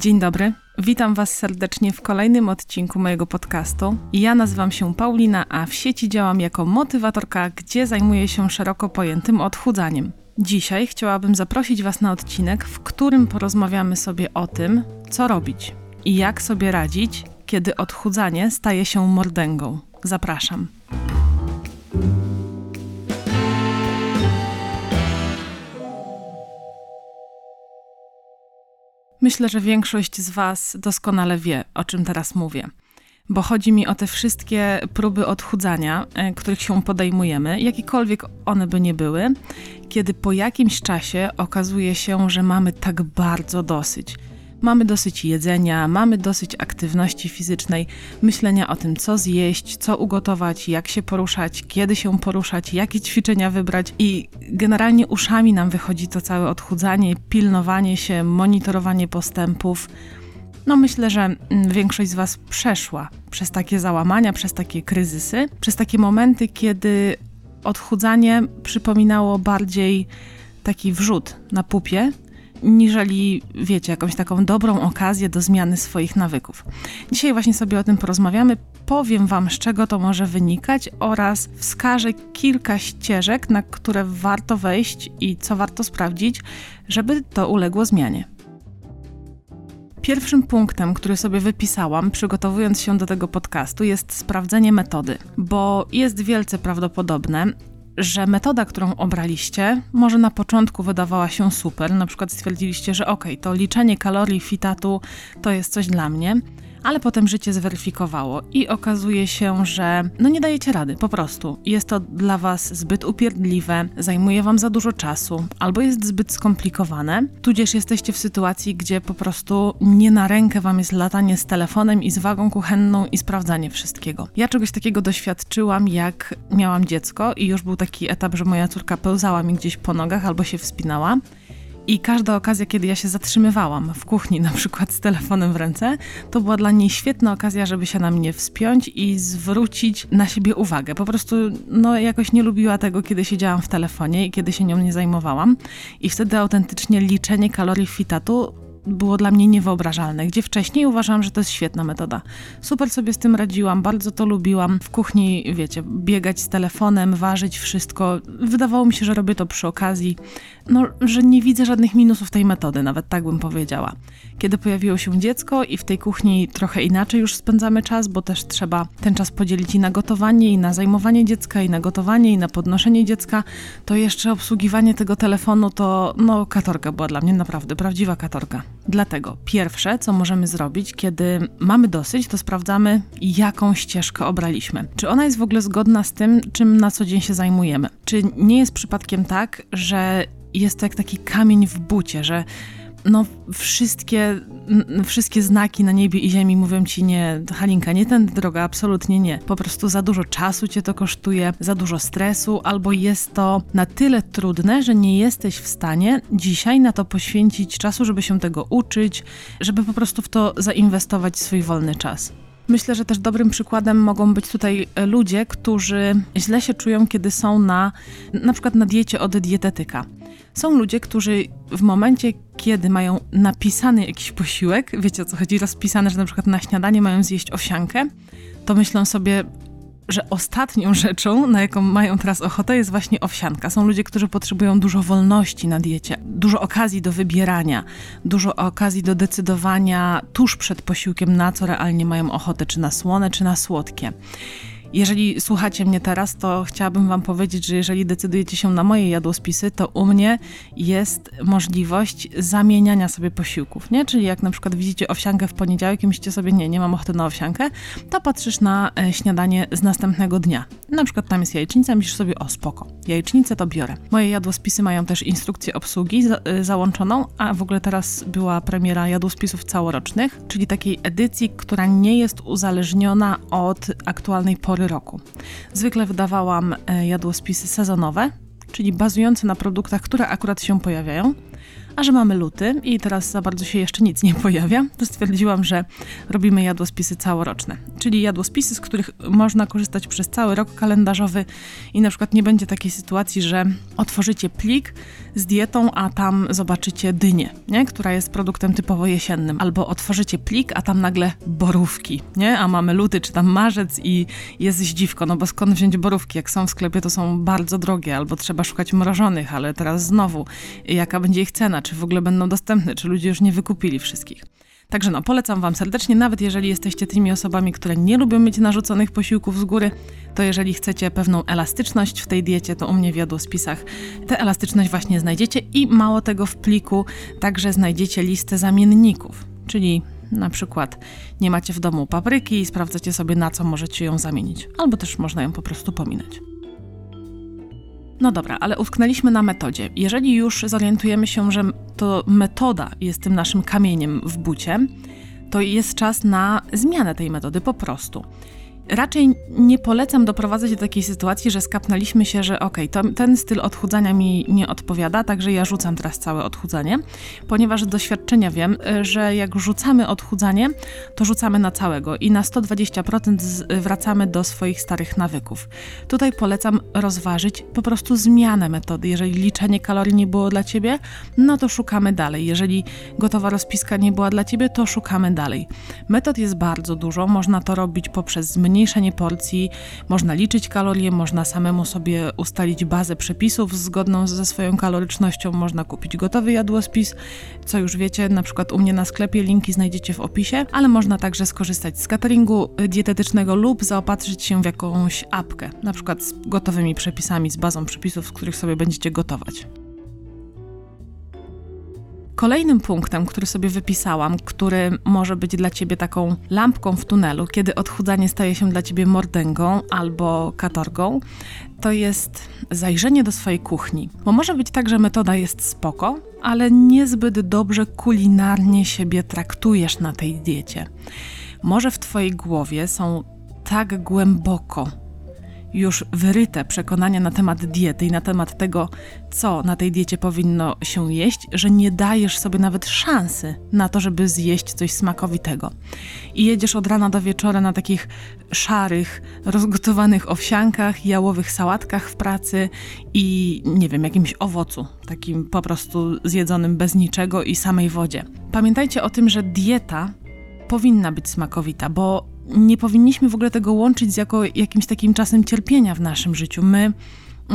Dzień dobry, witam Was serdecznie w kolejnym odcinku mojego podcastu. Ja nazywam się Paulina, a w sieci działam jako motywatorka, gdzie zajmuję się szeroko pojętym odchudzaniem. Dzisiaj chciałabym zaprosić Was na odcinek, w którym porozmawiamy sobie o tym, co robić i jak sobie radzić, kiedy odchudzanie staje się mordęgą. Zapraszam. Myślę, że większość z Was doskonale wie, o czym teraz mówię, bo chodzi mi o te wszystkie próby odchudzania, których się podejmujemy, jakiekolwiek one by nie były, kiedy po jakimś czasie okazuje się, że mamy tak bardzo dosyć. Mamy dosyć jedzenia, mamy dosyć aktywności fizycznej, myślenia o tym, co zjeść, co ugotować, jak się poruszać, kiedy się poruszać, jakie ćwiczenia wybrać i generalnie uszami nam wychodzi to całe odchudzanie, pilnowanie się, monitorowanie postępów. No myślę, że większość z Was przeszła przez takie załamania, przez takie kryzysy, przez takie momenty, kiedy odchudzanie przypominało bardziej taki wrzód na pupie, niżeli, wiecie, jakąś taką dobrą okazję do zmiany swoich nawyków. Dzisiaj właśnie sobie o tym porozmawiamy, powiem Wam, z czego to może wynikać oraz wskażę kilka ścieżek, na które warto wejść i co warto sprawdzić, żeby to uległo zmianie. Pierwszym punktem, który sobie wypisałam, przygotowując się do tego podcastu, jest sprawdzenie metody, bo jest wielce prawdopodobne, że metoda, którą obraliście, może na początku wydawała się super, na przykład stwierdziliście, że okej, to liczenie kalorii, fitatu to jest coś dla mnie, ale potem życie zweryfikowało i okazuje się, że nie dajecie rady, po prostu. Jest to dla Was zbyt upierdliwe, zajmuje Wam za dużo czasu, albo jest zbyt skomplikowane, tudzież jesteście w sytuacji, gdzie po prostu nie na rękę Wam jest latanie z telefonem i z wagą kuchenną i sprawdzanie wszystkiego. Ja czegoś takiego doświadczyłam, jak miałam dziecko i już był taki etap, że moja córka pełzała mi gdzieś po nogach albo się wspinała. I każda okazja, kiedy ja się zatrzymywałam w kuchni, na przykład z telefonem w ręce, to była dla niej świetna okazja, żeby się na mnie wspiąć i zwrócić na siebie uwagę. Po prostu jakoś nie lubiła tego, kiedy siedziałam w telefonie i kiedy się nią nie zajmowałam. I wtedy autentycznie liczenie kalorii, fitatu było dla mnie niewyobrażalne, gdzie wcześniej uważałam, że to jest świetna metoda. Super sobie z tym radziłam, bardzo to lubiłam. W kuchni, wiecie, biegać z telefonem, ważyć wszystko. Wydawało mi się, że robię to przy okazji, że nie widzę żadnych minusów tej metody, nawet tak bym powiedziała. Kiedy pojawiło się dziecko i w tej kuchni trochę inaczej już spędzamy czas, bo też trzeba ten czas podzielić i na gotowanie, i na zajmowanie dziecka, i na gotowanie, i na podnoszenie dziecka, to jeszcze obsługiwanie tego telefonu to, katorga była dla mnie naprawdę, prawdziwa katorga. Dlatego pierwsze, co możemy zrobić, kiedy mamy dosyć, to sprawdzamy, jaką ścieżkę obraliśmy. Czy ona jest w ogóle zgodna z tym, czym na co dzień się zajmujemy? Czy nie jest przypadkiem tak, że jest to jak taki kamień w bucie, że wszystkie znaki na niebie i ziemi mówią ci nie, Halinka, nie tędy droga, absolutnie nie. Po prostu za dużo czasu cię to kosztuje, za dużo stresu, albo jest to na tyle trudne, że nie jesteś w stanie dzisiaj na to poświęcić czasu, żeby się tego uczyć, żeby po prostu w to zainwestować swój wolny czas. Myślę, że też dobrym przykładem mogą być tutaj ludzie, którzy źle się czują, kiedy są na przykład na diecie od dietetyka. Są ludzie, którzy w momencie, kiedy mają napisany jakiś posiłek, wiecie o co chodzi, rozpisane, że na przykład na śniadanie mają zjeść owsiankę, to myślą sobie, że ostatnią rzeczą, na jaką mają teraz ochotę, jest właśnie owsianka. Są ludzie, którzy potrzebują dużo wolności na diecie, dużo okazji do wybierania, dużo okazji do decydowania tuż przed posiłkiem, na co realnie mają ochotę, czy na słone, czy na słodkie. Jeżeli słuchacie mnie teraz, to chciałabym Wam powiedzieć, że jeżeli decydujecie się na moje jadłospisy, to u mnie jest możliwość zamieniania sobie posiłków, nie? Czyli jak na przykład widzicie owsiankę w poniedziałek i myślicie sobie, nie mam ochoty na owsiankę, to patrzysz na śniadanie z następnego dnia. Na przykład tam jest jajecznica, myślisz sobie, spoko, jajecznicę to biorę. Moje jadłospisy mają też instrukcję obsługi załączoną, a w ogóle teraz była premiera jadłospisów całorocznych, czyli takiej edycji, która nie jest uzależniona od aktualnej pory roku. Zwykle wydawałam jadłospisy sezonowe, czyli bazujące na produktach, które akurat się pojawiają, A że mamy luty i teraz za bardzo się jeszcze nic nie pojawia, to stwierdziłam, że robimy jadłospisy całoroczne. Czyli jadłospisy, z których można korzystać przez cały rok kalendarzowy i na przykład nie będzie takiej sytuacji, że otworzycie plik z dietą, a tam zobaczycie dynię, nie? Która jest produktem typowo jesiennym. Albo otworzycie plik, a tam nagle borówki, nie? A mamy luty czy tam marzec i jest zdziwko, no bo skąd wziąć borówki? Jak są w sklepie, to są bardzo drogie, albo trzeba szukać mrożonych, ale teraz znowu, jaka będzie ich cena? Czy w ogóle będą dostępne, czy ludzie już nie wykupili wszystkich. Także no, polecam Wam serdecznie, nawet jeżeli jesteście tymi osobami, które nie lubią mieć narzuconych posiłków z góry, to jeżeli chcecie pewną elastyczność w tej diecie, to u mnie w jadłospisach tę elastyczność właśnie znajdziecie i mało tego w pliku także znajdziecie listę zamienników, czyli na przykład nie macie w domu papryki i sprawdzacie sobie, na co możecie ją zamienić, albo też można ją po prostu pominąć. No dobra, ale utknęliśmy na metodzie. Jeżeli już zorientujemy się, że to metoda jest tym naszym kamieniem w bucie, to jest czas na zmianę tej metody po prostu. Raczej nie polecam doprowadzać do takiej sytuacji, że skapnęliśmy się, że ten styl odchudzania mi nie odpowiada, także ja rzucam teraz całe odchudzanie, ponieważ z doświadczenia wiem, że jak rzucamy odchudzanie, to rzucamy na całego i na 120% wracamy do swoich starych nawyków. Tutaj polecam rozważyć po prostu zmianę metody. Jeżeli liczenie kalorii nie było dla Ciebie, no to szukamy dalej. Jeżeli gotowa rozpiska nie była dla Ciebie, to szukamy dalej. Metod jest bardzo dużo, można to robić poprzez zmniejszenie porcji, można liczyć kalorie, można samemu sobie ustalić bazę przepisów zgodną ze swoją kalorycznością, można kupić gotowy jadłospis, co już wiecie, na przykład u mnie na sklepie, linki znajdziecie w opisie, ale można także skorzystać z cateringu dietetycznego lub zaopatrzyć się w jakąś apkę, na przykład z gotowymi przepisami, z bazą przepisów, z których sobie będziecie gotować. Kolejnym punktem, który sobie wypisałam, który może być dla Ciebie taką lampką w tunelu, kiedy odchudzanie staje się dla Ciebie mordęgą albo katorgą, to jest zajrzenie do swojej kuchni. Bo może być tak, że metoda jest spoko, ale niezbyt dobrze kulinarnie siebie traktujesz na tej diecie. Może w Twojej głowie są tak głęboko już wyryte przekonania na temat diety i na temat tego, co na tej diecie powinno się jeść, że nie dajesz sobie nawet szansy na to, żeby zjeść coś smakowitego. I jedziesz od rana do wieczora na takich szarych, rozgotowanych owsiankach, jałowych sałatkach w pracy i nie wiem, jakimś owocu, takim po prostu zjedzonym bez niczego i samej wodzie. Pamiętajcie o tym, że dieta powinna być smakowita, bo nie powinniśmy w ogóle tego łączyć z jakimś takim czasem cierpienia w naszym życiu. My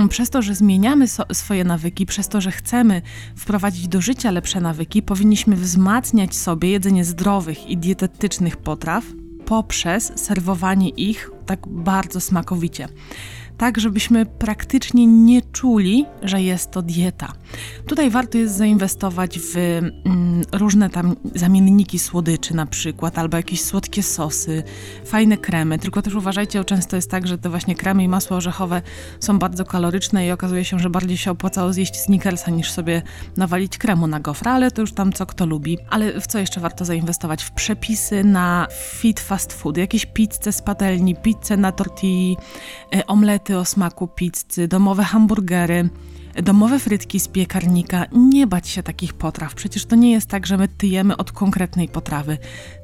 przez to, że zmieniamy swoje nawyki, przez to, że chcemy wprowadzić do życia lepsze nawyki, powinniśmy wzmacniać sobie jedzenie zdrowych i dietetycznych potraw poprzez serwowanie ich tak bardzo smakowicie. Tak, żebyśmy praktycznie nie czuli, że jest to dieta. Tutaj warto jest zainwestować w różne tam zamienniki słodyczy na przykład, albo jakieś słodkie sosy, fajne kremy, tylko też uważajcie, często jest tak, że te właśnie kremy i masło orzechowe są bardzo kaloryczne i okazuje się, że bardziej się opłacało zjeść Snickersa niż sobie nawalić kremu na gofra, ale to już tam co kto lubi. Ale w co jeszcze warto zainwestować? W przepisy na fast food, jakieś pizze z patelni, pizze na tortilli, omlety o smaku pizzy, domowe hamburgery, domowe frytki z piekarnika. Nie bać się takich potraw. Przecież to nie jest tak, że my tyjemy od konkretnej potrawy.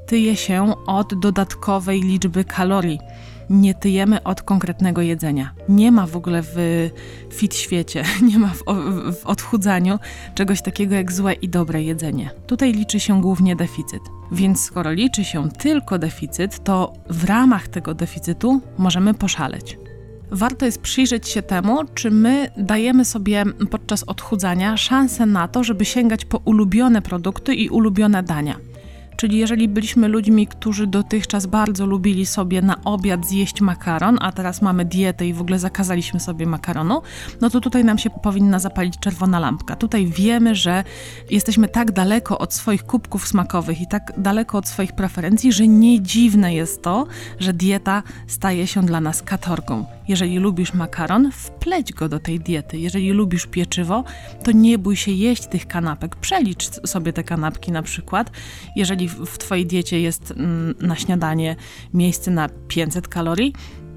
Tyje się od dodatkowej liczby kalorii. Nie tyjemy od konkretnego jedzenia. Nie ma w ogóle w fit świecie, nie ma w odchudzaniu czegoś takiego jak złe i dobre jedzenie. Tutaj liczy się głównie deficyt. Więc skoro liczy się tylko deficyt, to w ramach tego deficytu możemy poszaleć. Warto jest przyjrzeć się temu, czy my dajemy sobie podczas odchudzania szansę na to, żeby sięgać po ulubione produkty i ulubione dania. Czyli jeżeli byliśmy ludźmi, którzy dotychczas bardzo lubili sobie na obiad zjeść makaron, a teraz mamy dietę i w ogóle zakazaliśmy sobie makaronu, no to tutaj nam się powinna zapalić czerwona lampka. Tutaj wiemy, że jesteśmy tak daleko od swoich kubków smakowych i tak daleko od swoich preferencji, że nie dziwne jest to, że dieta staje się dla nas katorgą. Jeżeli lubisz makaron, wpleć go do tej diety. Jeżeli lubisz pieczywo, to nie bój się jeść tych kanapek. Przelicz sobie te kanapki na przykład. Jeżeli w Twojej diecie jest na śniadanie miejsce na 500 kalorii,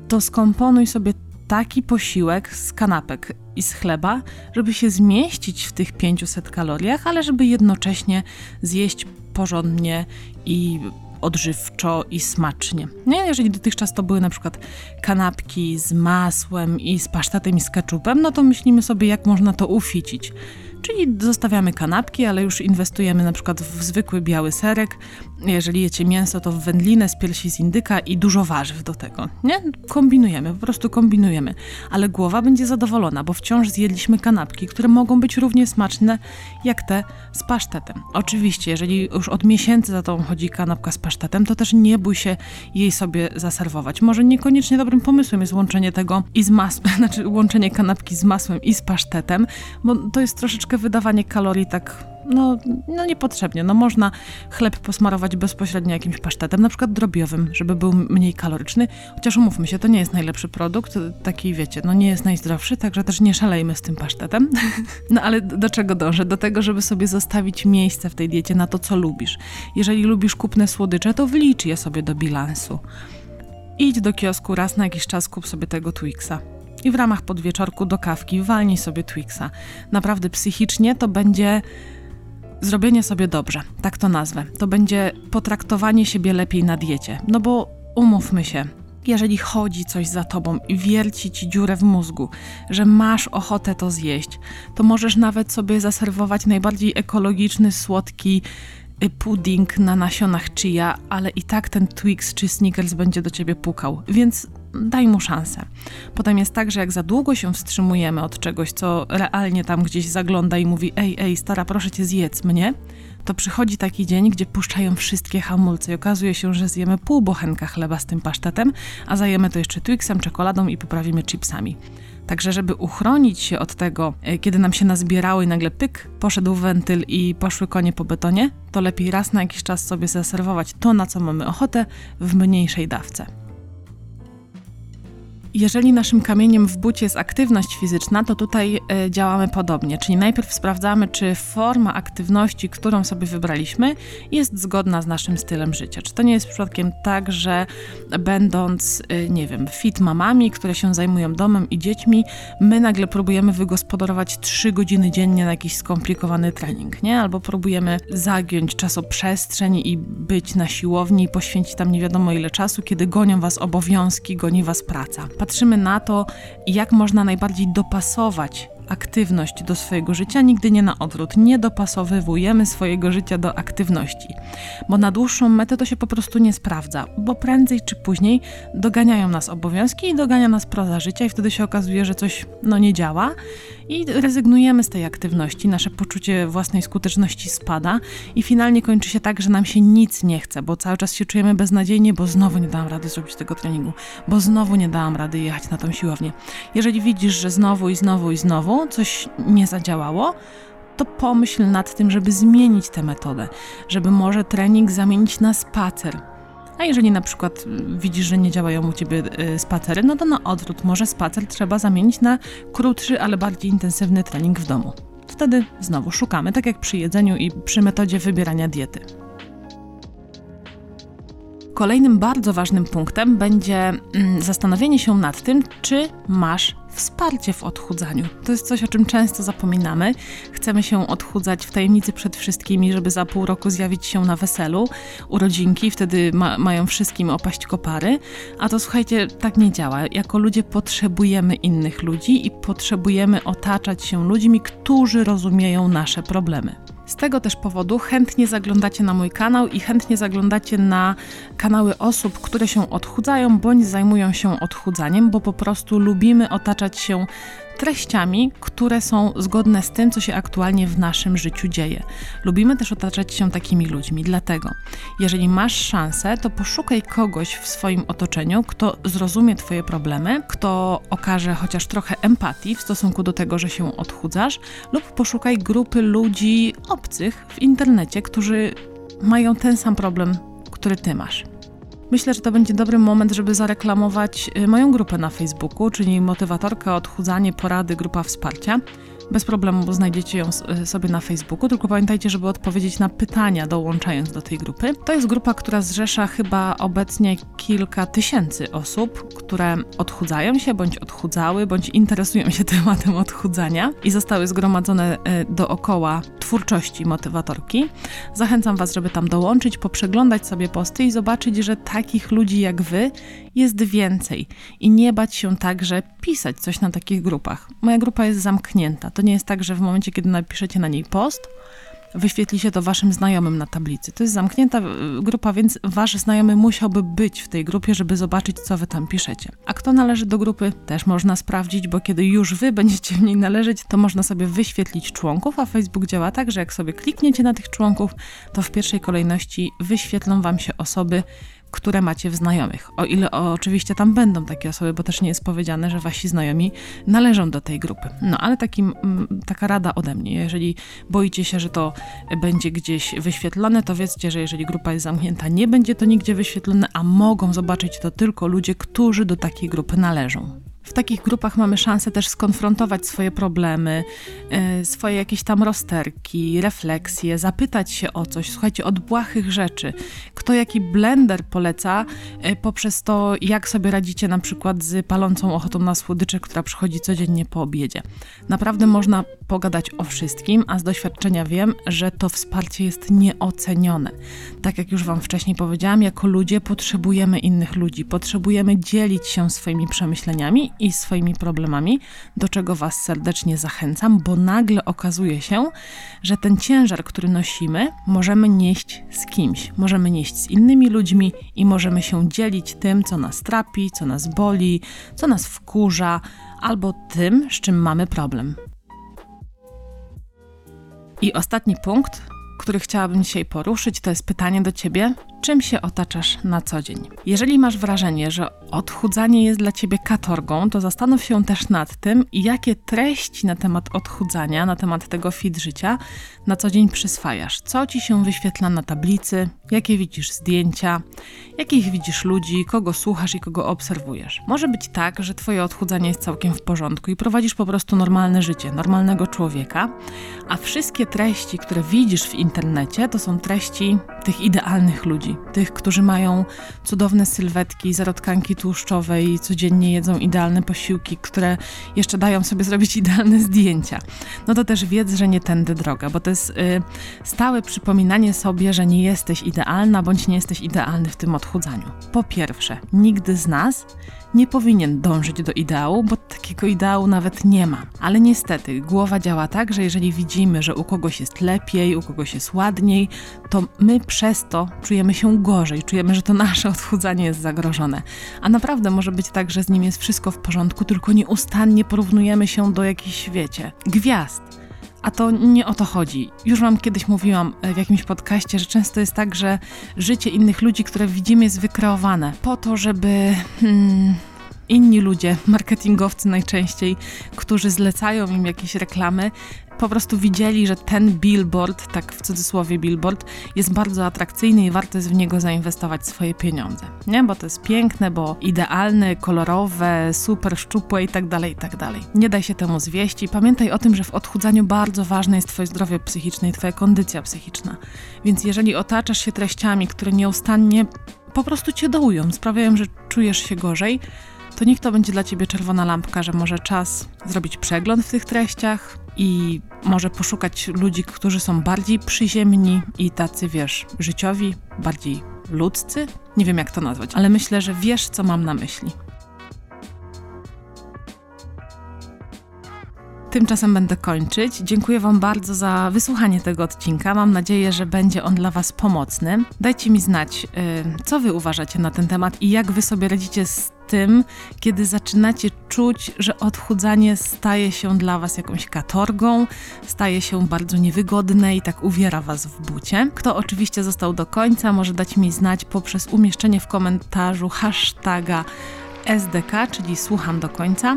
to skomponuj sobie taki posiłek z kanapek i z chleba, żeby się zmieścić w tych 500 kaloriach, ale żeby jednocześnie zjeść porządnie i odżywczo i smacznie. Nie? Jeżeli dotychczas to były na przykład kanapki z masłem i z pasztetem i z keczupem, no to myślimy sobie, jak można to uficić. Czyli zostawiamy kanapki, ale już inwestujemy na przykład w zwykły biały serek. Jeżeli jecie mięso, to w wędlinę z piersi z indyka i dużo warzyw do tego. Nie? Kombinujemy, po prostu kombinujemy. Ale głowa będzie zadowolona, bo wciąż zjedliśmy kanapki, które mogą być równie smaczne jak te z pasztetem. Oczywiście, jeżeli już od miesięcy za tą chodzi kanapka z pasztetem, to też nie bój się jej sobie zaserwować. Może niekoniecznie dobrym pomysłem jest łączenie tego i z masłem, znaczy łączenie kanapki z masłem i z pasztetem, bo to jest troszeczkę wydawanie kalorii tak, no niepotrzebnie. No można chleb posmarować bezpośrednio jakimś pasztetem, na przykład drobiowym, żeby był mniej kaloryczny. Chociaż umówmy się, to nie jest najlepszy produkt, taki wiecie, no nie jest najzdrowszy, także też nie szalejmy z tym pasztetem. No ale do czego dążę? Do tego, żeby sobie zostawić miejsce w tej diecie na to, co lubisz. Jeżeli lubisz kupne słodycze, to wlicz je sobie do bilansu. Idź do kiosku raz na jakiś czas, kup sobie tego Twixa. I w ramach podwieczorku do kawki walnij sobie Twixa. Naprawdę psychicznie to będzie zrobienie sobie dobrze, tak to nazwę. To będzie potraktowanie siebie lepiej na diecie. No bo umówmy się, jeżeli chodzi coś za tobą i wierci ci dziurę w mózgu, że masz ochotę to zjeść, to możesz nawet sobie zaserwować najbardziej ekologiczny, słodki pudding na nasionach chia, ale i tak ten Twix czy Snickers będzie do ciebie pukał, więc daj mu szansę. Potem jest tak, że jak za długo się wstrzymujemy od czegoś, co realnie tam gdzieś zagląda i mówi ej stara, proszę cię, zjedz mnie, to przychodzi taki dzień, gdzie puszczają wszystkie hamulce i okazuje się, że zjemy pół bochenka chleba z tym pasztetem, a zajemy to jeszcze Twixem, czekoladą i poprawimy chipsami. Także żeby uchronić się od tego, kiedy nam się nazbierało i nagle pyk, poszedł wentyl i poszły konie po betonie, to lepiej raz na jakiś czas sobie zaserwować to, na co mamy ochotę, w mniejszej dawce. Jeżeli naszym kamieniem w bucie jest aktywność fizyczna, to tutaj działamy podobnie, czyli najpierw sprawdzamy, czy forma aktywności, którą sobie wybraliśmy, jest zgodna z naszym stylem życia. Czy to nie jest przypadkiem tak, że będąc, nie wiem, fit mamami, które się zajmują domem i dziećmi, my nagle próbujemy wygospodarować 3 godziny dziennie na jakiś skomplikowany trening, nie? Albo próbujemy zagiąć czasoprzestrzeń i być na siłowni i poświęcić tam nie wiadomo ile czasu, kiedy gonią was obowiązki, goni was praca. Patrzymy na to, jak można najbardziej dopasować aktywność do swojego życia, nigdy nie na odwrót. Nie dopasowywujemy swojego życia do aktywności, bo na dłuższą metę to się po prostu nie sprawdza, bo prędzej czy później doganiają nas obowiązki i dogania nas proza życia i wtedy się okazuje, że coś nie działa i rezygnujemy z tej aktywności, nasze poczucie własnej skuteczności spada i finalnie kończy się tak, że nam się nic nie chce, bo cały czas się czujemy beznadziejnie, bo znowu nie dałam rady zrobić tego treningu, bo znowu nie dałam rady jechać na tą siłownię. Jeżeli widzisz, że znowu coś nie zadziałało, to pomyśl nad tym, żeby zmienić tę metodę, żeby może trening zamienić na spacer. A jeżeli na przykład widzisz, że nie działają u ciebie spacery, no to na odwrót, może spacer trzeba zamienić na krótszy, ale bardziej intensywny trening w domu. Wtedy znowu szukamy, tak jak przy jedzeniu i przy metodzie wybierania diety. Kolejnym bardzo ważnym punktem będzie zastanowienie się nad tym, czy masz wsparcie w odchudzaniu. To jest coś, o czym często zapominamy. Chcemy się odchudzać w tajemnicy przed wszystkimi, żeby za pół roku zjawić się na weselu, urodzinki, wtedy mają wszystkim opaść kopary. A to słuchajcie, tak nie działa. Jako ludzie potrzebujemy innych ludzi i potrzebujemy otaczać się ludźmi, którzy rozumieją nasze problemy. Z tego też powodu chętnie zaglądacie na mój kanał i chętnie zaglądacie na kanały osób, które się odchudzają bądź zajmują się odchudzaniem, bo po prostu lubimy otaczać się treściami, które są zgodne z tym, co się aktualnie w naszym życiu dzieje. Lubimy też otaczać się takimi ludźmi, dlatego jeżeli masz szansę, to poszukaj kogoś w swoim otoczeniu, kto zrozumie twoje problemy, kto okaże chociaż trochę empatii w stosunku do tego, że się odchudzasz, lub poszukaj grupy ludzi obcych w internecie, którzy mają ten sam problem, który ty masz. Myślę, że to będzie dobry moment, żeby zareklamować moją grupę na Facebooku, czyli motywatorkę, odchudzanie, porady, grupa wsparcia. Bez problemu znajdziecie ją sobie na Facebooku, tylko pamiętajcie, żeby odpowiedzieć na pytania, dołączając do tej grupy. To jest grupa, która zrzesza chyba obecnie kilka tysięcy osób, które odchudzają się, bądź odchudzały, bądź interesują się tematem odchudzania i zostały zgromadzone dookoła twórczości motywatorki. Zachęcam Was, żeby tam dołączyć, poprzeglądać sobie posty i zobaczyć, że takich ludzi jak Wy jest więcej i nie bać się także pisać coś na takich grupach. Moja grupa jest zamknięta. To nie jest tak, że w momencie, kiedy napiszecie na niej post, wyświetli się to waszym znajomym na tablicy. To jest zamknięta grupa, więc wasz znajomy musiałby być w tej grupie, żeby zobaczyć, co wy tam piszecie. A kto należy do grupy, też można sprawdzić, bo kiedy już wy będziecie w niej należeć, to można sobie wyświetlić członków, a Facebook działa tak, że jak sobie klikniecie na tych członków, to w pierwszej kolejności wyświetlą wam się osoby, które macie w znajomych. O ile oczywiście tam będą takie osoby, bo też nie jest powiedziane, że wasi znajomi należą do tej grupy. No ale taka rada ode mnie. Jeżeli boicie się, że to będzie gdzieś wyświetlone, to wiedzcie, że jeżeli grupa jest zamknięta, nie będzie to nigdzie wyświetlone, a mogą zobaczyć to tylko ludzie, którzy do takiej grupy należą. W takich grupach mamy szansę też skonfrontować swoje problemy, swoje jakieś tam rozterki, refleksje, zapytać się o coś, słuchajcie, od błahych rzeczy. Kto jaki blender poleca poprzez to, jak sobie radzicie na przykład z palącą ochotą na słodycze, która przychodzi codziennie po obiedzie. Naprawdę można pogadać o wszystkim, a z doświadczenia wiem, że to wsparcie jest nieocenione. Tak jak już Wam wcześniej powiedziałam, jako ludzie potrzebujemy innych ludzi, potrzebujemy dzielić się swoimi przemyśleniami i swoimi problemami, do czego Was serdecznie zachęcam, bo nagle okazuje się, że ten ciężar, który nosimy, możemy nieść z kimś, możemy nieść z innymi ludźmi i możemy się dzielić tym, co nas trapi, co nas boli, co nas wkurza, albo tym, z czym mamy problem. I ostatni punkt, który chciałabym dzisiaj poruszyć, to jest pytanie do Ciebie, czym się otaczasz na co dzień. Jeżeli masz wrażenie, że odchudzanie jest dla Ciebie katorgą, to zastanów się też nad tym, jakie treści na temat odchudzania, na temat tego fit życia na co dzień przyswajasz. Co Ci się wyświetla na tablicy, jakie widzisz zdjęcia, jakich widzisz ludzi, kogo słuchasz i kogo obserwujesz. Może być tak, że Twoje odchudzanie jest całkiem w porządku i prowadzisz po prostu normalne życie, normalnego człowieka, a wszystkie treści, które widzisz w internecie, to są treści tych idealnych ludzi, tych, którzy mają cudowne sylwetki, zarodkanki tłuszczowej, codziennie jedzą idealne posiłki, które jeszcze dają sobie zrobić idealne zdjęcia. No to też wiedz, że nie tędy droga, bo to jest stałe przypominanie sobie, że nie jesteś idealna, bądź nie jesteś idealny w tym odchudzaniu. Po pierwsze, nigdy z nas nie powinien dążyć do ideału, bo takiego ideału nawet nie ma. Ale niestety głowa działa tak, że jeżeli widzimy, że u kogoś jest lepiej, u kogoś jest ładniej, to my przez to czujemy się gorzej, czujemy, że to nasze odchudzanie jest zagrożone. A naprawdę może być tak, że z nim jest wszystko w porządku, tylko nieustannie porównujemy się do jakichś, wiecie, gwiazd. A to nie o to chodzi. Już Wam kiedyś mówiłam w jakimś podcaście, że często jest tak, że życie innych ludzi, które widzimy, jest wykreowane po to, żeby inni ludzie, marketingowcy najczęściej, którzy zlecają im jakieś reklamy, po prostu widzieli, że ten billboard, tak w cudzysłowie billboard, jest bardzo atrakcyjny i warto jest w niego zainwestować swoje pieniądze, nie? Bo to jest piękne, bo idealne, kolorowe, super szczupłe i tak dalej, i tak dalej. Nie daj się temu zwieść i pamiętaj o tym, że w odchudzaniu bardzo ważne jest Twoje zdrowie psychiczne i Twoja kondycja psychiczna. Więc jeżeli otaczasz się treściami, które nieustannie po prostu Cię dołują, sprawiają, że czujesz się gorzej, to niech to będzie dla Ciebie czerwona lampka, że może czas zrobić przegląd w tych treściach i może poszukać ludzi, którzy są bardziej przyziemni i tacy, wiesz, życiowi, bardziej ludzcy. Nie wiem, jak to nazwać, ale myślę, że wiesz, co mam na myśli. Tymczasem będę kończyć. Dziękuję Wam bardzo za wysłuchanie tego odcinka. Mam nadzieję, że będzie on dla Was pomocny. Dajcie mi znać, co Wy uważacie na ten temat i jak Wy sobie radzicie z tym, kiedy zaczynacie czuć, że odchudzanie staje się dla Was jakąś katorgą, staje się bardzo niewygodne i tak uwiera Was w bucie. Kto oczywiście został do końca, może dać mi znać poprzez umieszczenie w komentarzu hashtaga SDK, czyli słucham do końca.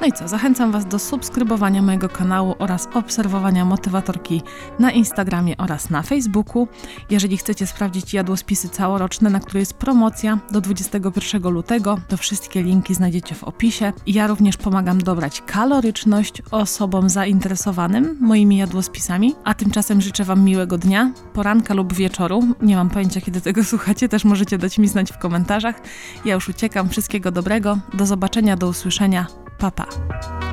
No i co, zachęcam Was do subskrybowania mojego kanału oraz obserwowania motywatorki na Instagramie oraz na Facebooku. Jeżeli chcecie sprawdzić jadłospisy całoroczne, na które jest promocja do 21 lutego, to wszystkie linki znajdziecie w opisie. Ja również pomagam dobrać kaloryczność osobom zainteresowanym moimi jadłospisami, a tymczasem życzę Wam miłego dnia, poranka lub wieczoru. Nie mam pojęcia, kiedy tego słuchacie, też możecie dać mi znać w komentarzach. Ja już uciekam, wszystkiego dobrego, do zobaczenia, do usłyszenia, pa pa!